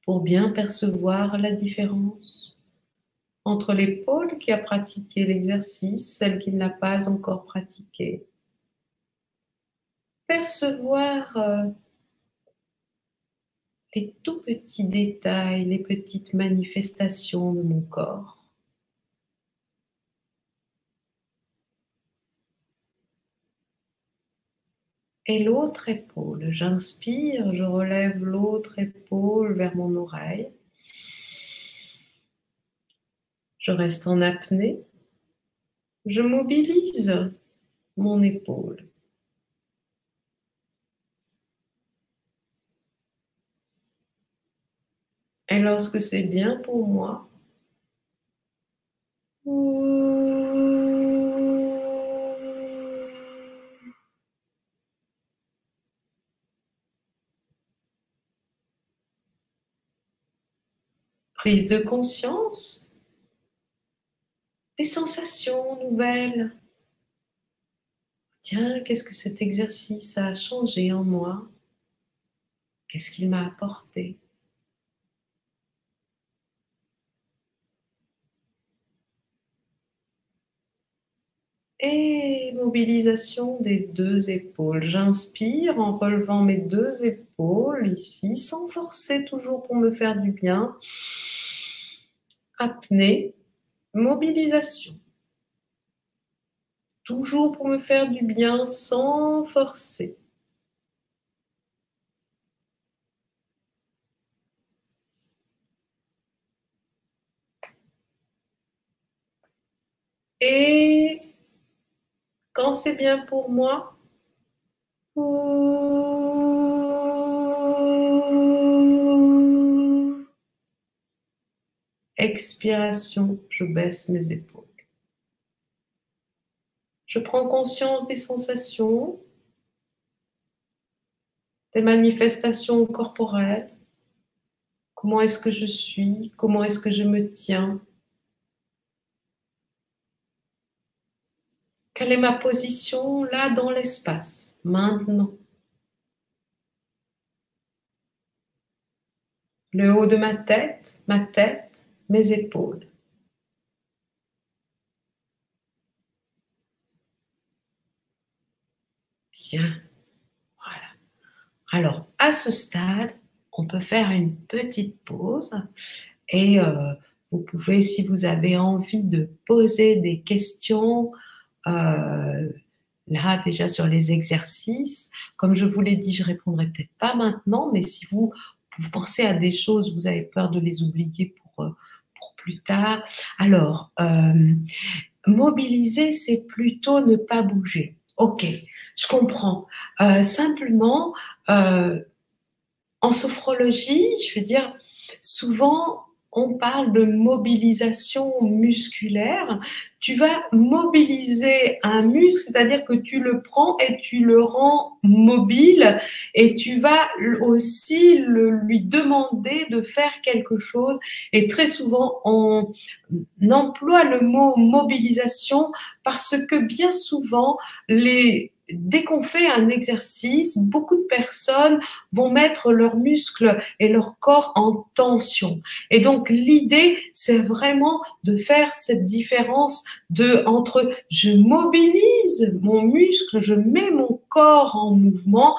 pour bien percevoir la différence entre l'épaule qui a pratiqué l'exercice, celle qui ne l'a pas encore pratiqué. Percevoir euh, les tout petits détails, les petites manifestations de mon corps. Et l'autre épaule, j'inspire, je relève l'autre épaule vers mon oreille. Je reste en apnée. Je mobilise mon épaule. Et lorsque c'est bien pour moi, prise de conscience des sensations nouvelles. Tiens, qu'est-ce que cet exercice a changé en moi? Qu'est-ce qu'il m'a apporté? Et mobilisation des deux épaules. J'inspire en relevant mes deux épaules ici, sans forcer, toujours pour me faire du bien. Apnée, mobilisation. Toujours pour me faire du bien, sans forcer. Et... quand c'est bien pour moi, expiration, je baisse mes épaules. Je prends conscience des sensations, des manifestations corporelles. Comment est-ce que je suis? Comment est-ce que je me tiens? Quelle est ma position là dans l'espace, maintenant? Le haut de ma tête, ma tête, mes épaules. Bien, voilà. Alors, à ce stade, on peut faire une petite pause et euh, vous pouvez, si vous avez envie de poser des questions, Euh, là déjà sur les exercices, comme je vous l'ai dit, je répondrai peut-être pas maintenant, mais si vous, vous pensez à des choses, vous avez peur de les oublier pour, pour plus tard. Alors, euh, mobiliser, c'est plutôt ne pas bouger. Ok, je comprends. Euh, simplement, euh, en sophrologie, je veux dire, souvent, on parle de mobilisation musculaire. Tu vas mobiliser un muscle, c'est-à-dire que tu le prends et tu le rends mobile et tu vas aussi le, lui demander de faire quelque chose. Et très souvent, on emploie le mot mobilisation parce que bien souvent, les... dès qu'on fait un exercice, beaucoup de personnes vont mettre leurs muscles et leur corps en tension. Et donc, l'idée, c'est vraiment de faire cette différence de, entre je mobilise mon muscle, je mets mon corps en mouvement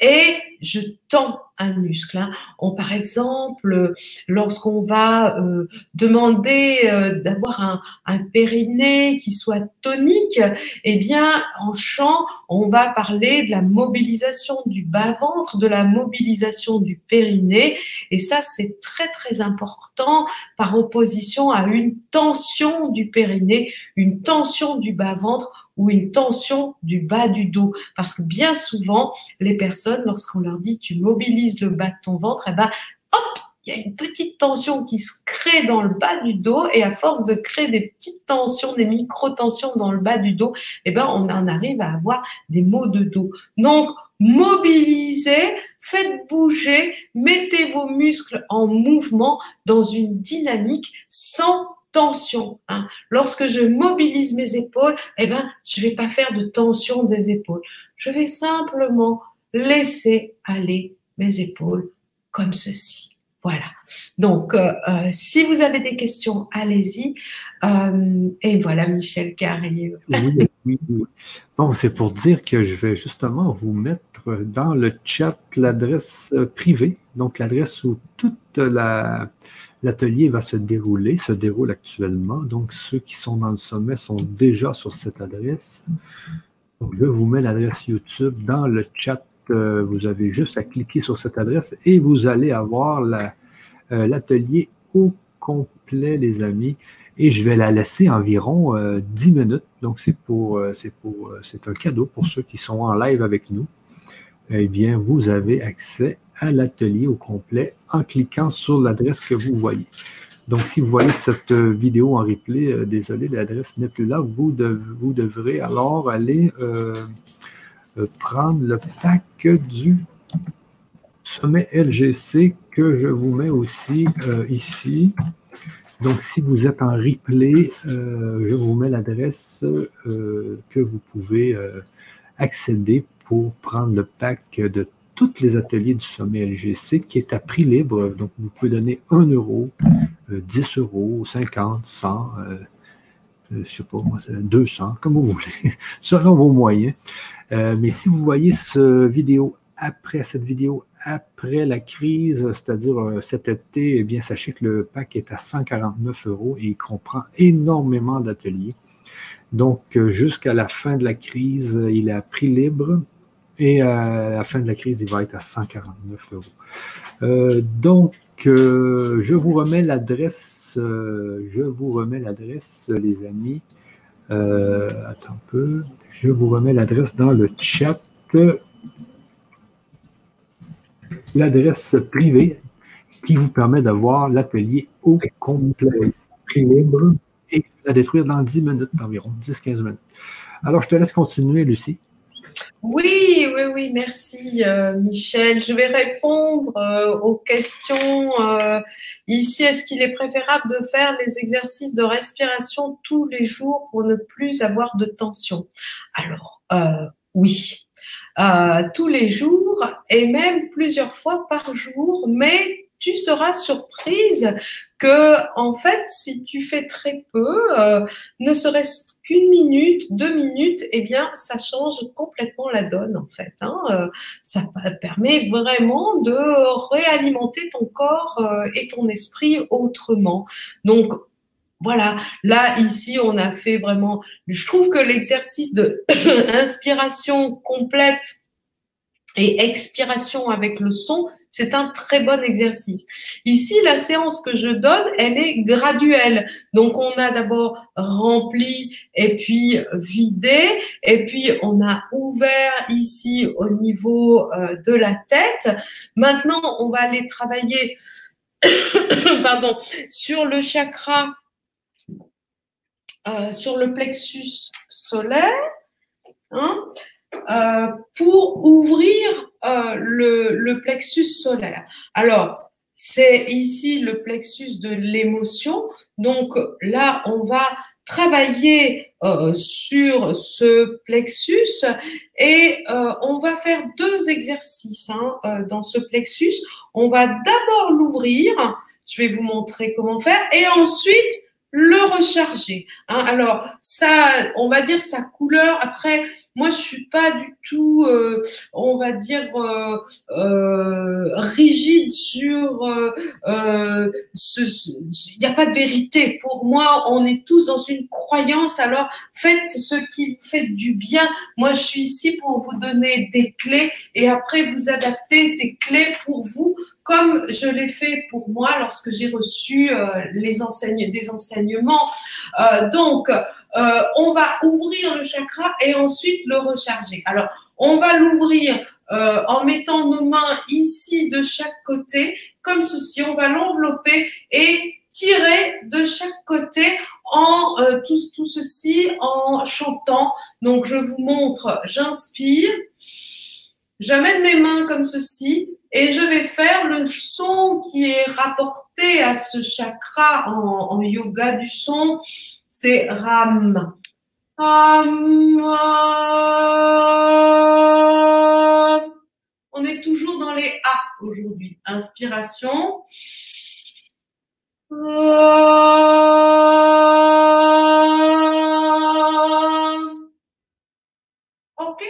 et je tends un muscle. On, par exemple, lorsqu'on va euh, demander euh, d'avoir un, un périnée qui soit tonique, eh bien, en chant, on va parler de la mobilisation du bas-ventre, de la mobilisation du périnée. Et ça, c'est très, très important par opposition à une tension du périnée, une tension du bas-ventre ou une tension du bas du dos. Parce que bien souvent, les personnes, lorsqu'on leur dit « tu mobilises le bas de ton ventre », eh ben, hop, il y a une petite tension qui se crée dans le bas du dos et à force de créer des petites tensions, des micro-tensions dans le bas du dos, eh ben, on en arrive à avoir des maux de dos. Donc, mobilisez, faites bouger, mettez vos muscles en mouvement dans une dynamique sans tension. Hein. Lorsque je mobilise mes épaules, eh ben, je ne vais pas faire de tension des épaules. Je vais simplement laisser aller mes épaules comme ceci. Voilà. Donc, euh, euh, si vous avez des questions, allez-y. Euh, et voilà Michel qui arrive. Oui, oui, oui. Bon, c'est pour dire que je vais justement vous mettre dans le chat l'adresse privée, donc l'adresse où toute la... l'atelier va se dérouler, se déroule actuellement. Donc, ceux qui sont dans le sommet sont déjà sur cette adresse. Donc, je vous mets l'adresse YouTube dans le chat. Euh, vous avez juste à cliquer sur cette adresse et vous allez avoir l'atelier la, euh, au complet, les amis. Et je vais la laisser environ euh, dix minutes. Donc, c'est pour, euh, c'est pour, euh, c'est un cadeau pour ceux qui sont en live avec nous. Eh bien, vous avez accès à l'atelier au complet en cliquant sur l'adresse que vous voyez. Donc, si vous voyez cette vidéo en replay, euh, désolé, l'adresse n'est plus là, vous, de, vous devrez alors aller euh, euh, prendre le pack du sommet L G C que je vous mets aussi euh, ici. Donc, si vous êtes en replay, euh, je vous mets l'adresse euh, que vous pouvez euh, accéder pour prendre le pack de tous les ateliers du sommet L G C qui est à prix libre. Donc, vous pouvez donner un euro, dix euros, cinquante, cent, euh, je ne sais pas, moi, deux cents, comme vous voulez, selon vos moyens. Euh, mais si vous voyez ce vidéo après, cette vidéo après la crise, c'est-à-dire cet été, eh bien, sachez que le pack est à cent quarante-neuf euros et il comprend énormément d'ateliers. Donc, jusqu'à la fin de la crise, il est à prix libre. Et à la fin de la crise, il va être à cent quarante-neuf euros. Euh, donc, euh, je vous remets l'adresse, euh, je vous remets l'adresse, les amis. Euh, attends un peu. Je vous remets l'adresse dans le chat. L'adresse privée qui vous permet d'avoir l'atelier au complet, prix libre, et la détruire dans dix minutes environ, dix à quinze minutes. Alors, je te laisse continuer, Lucie. Oui, oui, oui, merci euh, Michel. Je vais répondre euh, aux questions euh, ici. Est-ce qu'il est préférable de faire les exercices de respiration tous les jours pour ne plus avoir de tension? Alors, euh, oui, euh, tous les jours et même plusieurs fois par jour, mais tu seras surprise que, en fait, si tu fais très peu, euh, ne serait-ce qu'une minute, deux minutes, eh bien, ça change complètement la donne, en fait. Hein. Euh, ça permet vraiment de réalimenter ton corps euh, et ton esprit autrement. Donc, voilà, là, ici, on a fait vraiment… Je trouve que l'exercice de inspiration complète et expiration avec le son, c'est un très bon exercice. Ici, la séance que je donne, elle est graduelle. Donc, on a d'abord rempli et puis vidé. Et puis, on a ouvert ici au niveau de la tête. Maintenant, on va aller travailler pardon, sur le chakra, euh, sur le plexus solaire, hein, euh, pour ouvrir euh, le, le plexus solaire. Alors, c'est ici le plexus de l'émotion. Donc là, on va travailler euh, sur ce plexus et euh, on va faire deux exercices hein, euh, dans ce plexus. On va d'abord l'ouvrir, je vais vous montrer comment faire, et ensuite le recharger. Hein. Alors ça, on va dire sa couleur. Après, moi je suis pas du tout, euh, on va dire euh, euh, rigide sur. Euh, euh, ce, ce, y a pas de vérité. Pour moi, on est tous dans une croyance. Alors faites ce qui vous fait du bien. Moi, je suis ici pour vous donner des clés et après vous adaptez ces clés pour vous. Comme je l'ai fait pour moi lorsque j'ai reçu euh, les enseignes, des enseignements. Euh, donc, euh, on va ouvrir le chakra et ensuite le recharger. Alors, on va l'ouvrir euh, en mettant nos mains ici de chaque côté, comme ceci. On va l'envelopper et tirer de chaque côté en euh, tout, tout ceci en chantant. Donc, je vous montre, j'inspire. J'amène mes mains comme ceci et je vais faire le son qui est rapporté à ce chakra en, en yoga du son. C'est Ram. Ram, Ram. On est toujours dans les A aujourd'hui. Inspiration. Ram. Ok.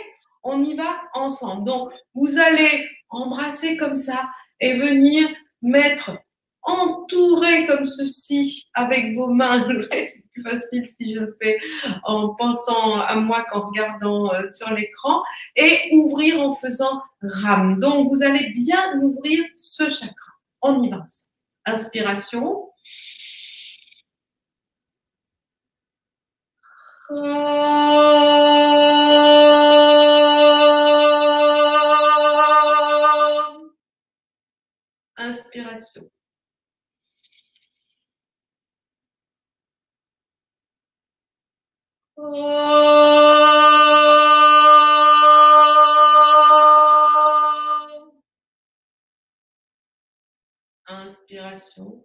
On y va ensemble. Donc, vous allez embrasser comme ça et venir mettre, entourer comme ceci avec vos mains. C'est plus facile si je le fais en pensant à moi qu'en regardant sur l'écran. Et ouvrir en faisant Ram. Donc, vous allez bien ouvrir ce chakra. On y va ensemble. Inspiration. Ram. Inspiration. Inspiration.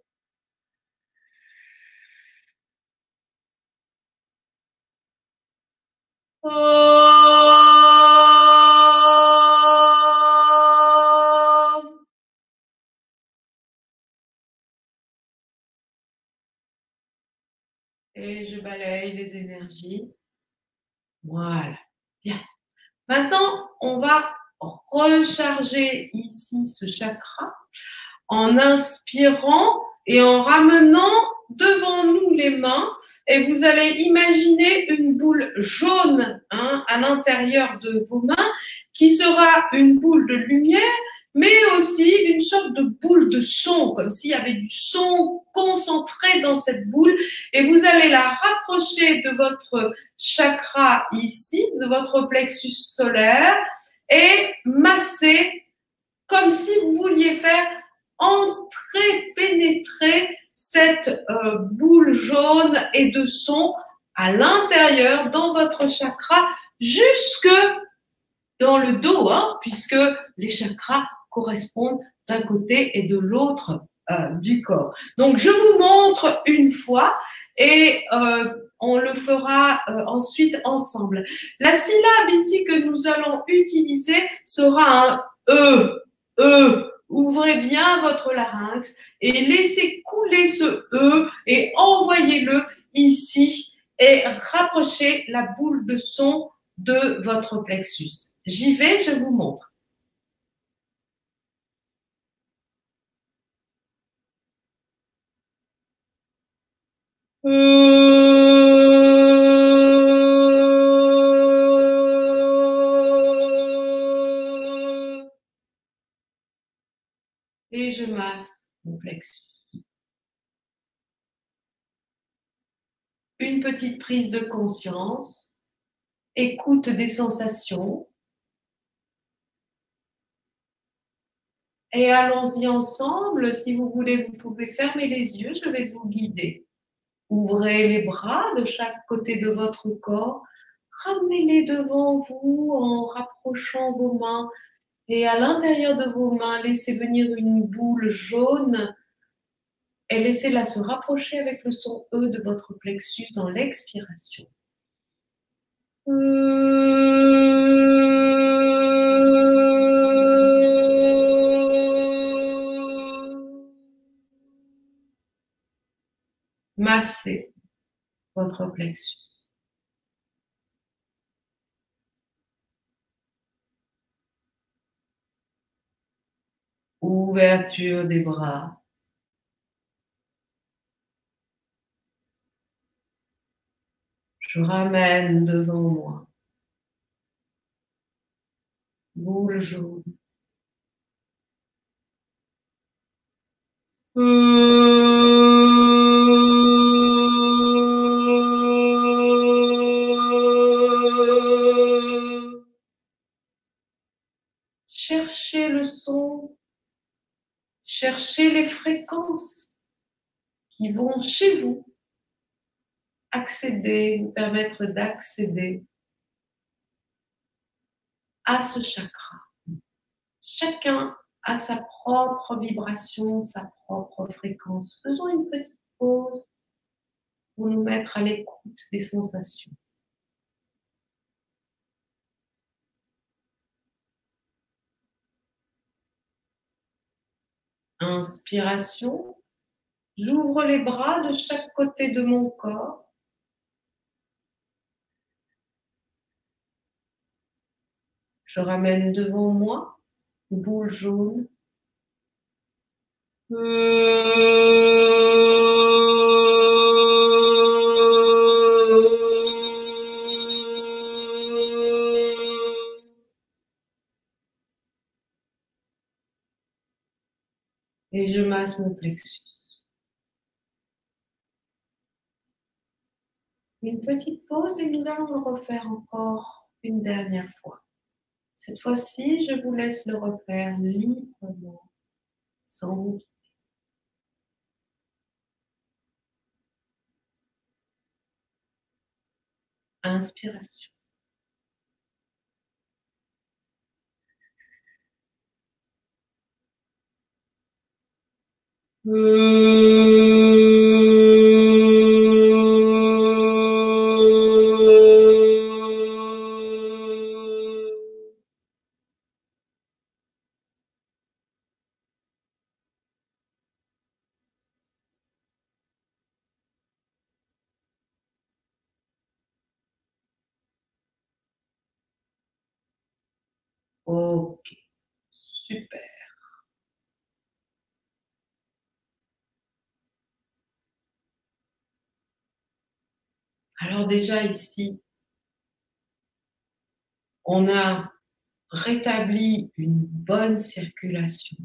Et je balaye les énergies. Voilà. Bien. Maintenant, on va recharger ici ce chakra en inspirant et en ramenant devant nous les mains. Et vous allez imaginer une boule jaune hein, à l'intérieur de vos mains qui sera une boule de lumière, mais aussi une sorte de boule de son, comme s'il y avait du son concentré dans cette boule. Et vous allez la rapprocher de votre chakra ici, de votre plexus solaire, et masser comme si vous vouliez faire entrer, pénétrer cette euh, boule jaune et de son à l'intérieur, dans votre chakra, jusque dans le dos, hein, puisque les chakras correspondent d'un côté et de l'autre euh, du corps. Donc, je vous montre une fois et euh, on le fera euh, ensuite ensemble. La syllabe ici que nous allons utiliser sera un E. E. Ouvrez bien votre larynx et laissez couler ce E et envoyez-le ici et rapprochez la boule de son de votre plexus. J'y vais, je vous montre. Et je masse mon plexus. Une petite prise de conscience, écoute des sensations et allons-y ensemble. Si vous voulez, vous pouvez fermer les yeux, je vais vous guider. Ouvrez les bras de chaque côté de votre corps, ramenez-les devant vous en rapprochant vos mains et à l'intérieur de vos mains, laissez venir une boule jaune et laissez-la se rapprocher avec le son E de votre plexus dans l'expiration. Massez votre plexus. Ouverture des bras. Je ramène devant moi. Boule jaune. Cherchez le son, cherchez les fréquences qui vont chez vous accéder, vous permettre d'accéder à ce chakra. Chacun a sa propre vibration, sa propre fréquence. Faisons une petite pause pour nous mettre à l'écoute des sensations. Inspiration, j'ouvre les bras de chaque côté de mon corps. Je ramène devant moi, boule jaune. Et je masse mon plexus. Une petite pause et nous allons le refaire encore une dernière fois. Cette fois-ci, je vous laisse le refaire librement, sans vous quitter. Inspiration. Ok, super. Alors déjà ici, on a rétabli une bonne circulation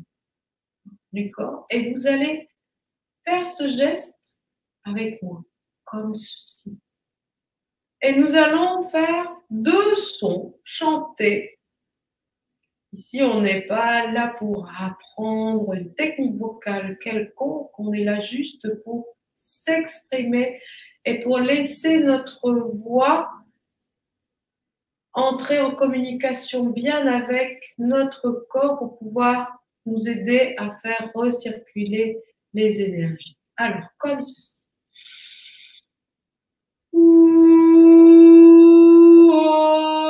du corps et vous allez faire ce geste avec moi, comme ceci. Et nous allons faire deux sons chantés. Ici, on n'est pas là pour apprendre une technique vocale quelconque, on est là juste pour s'exprimer et pour laisser notre voix entrer en communication bien avec notre corps pour pouvoir nous aider à faire recirculer les énergies. Alors, comme ceci. Ouh.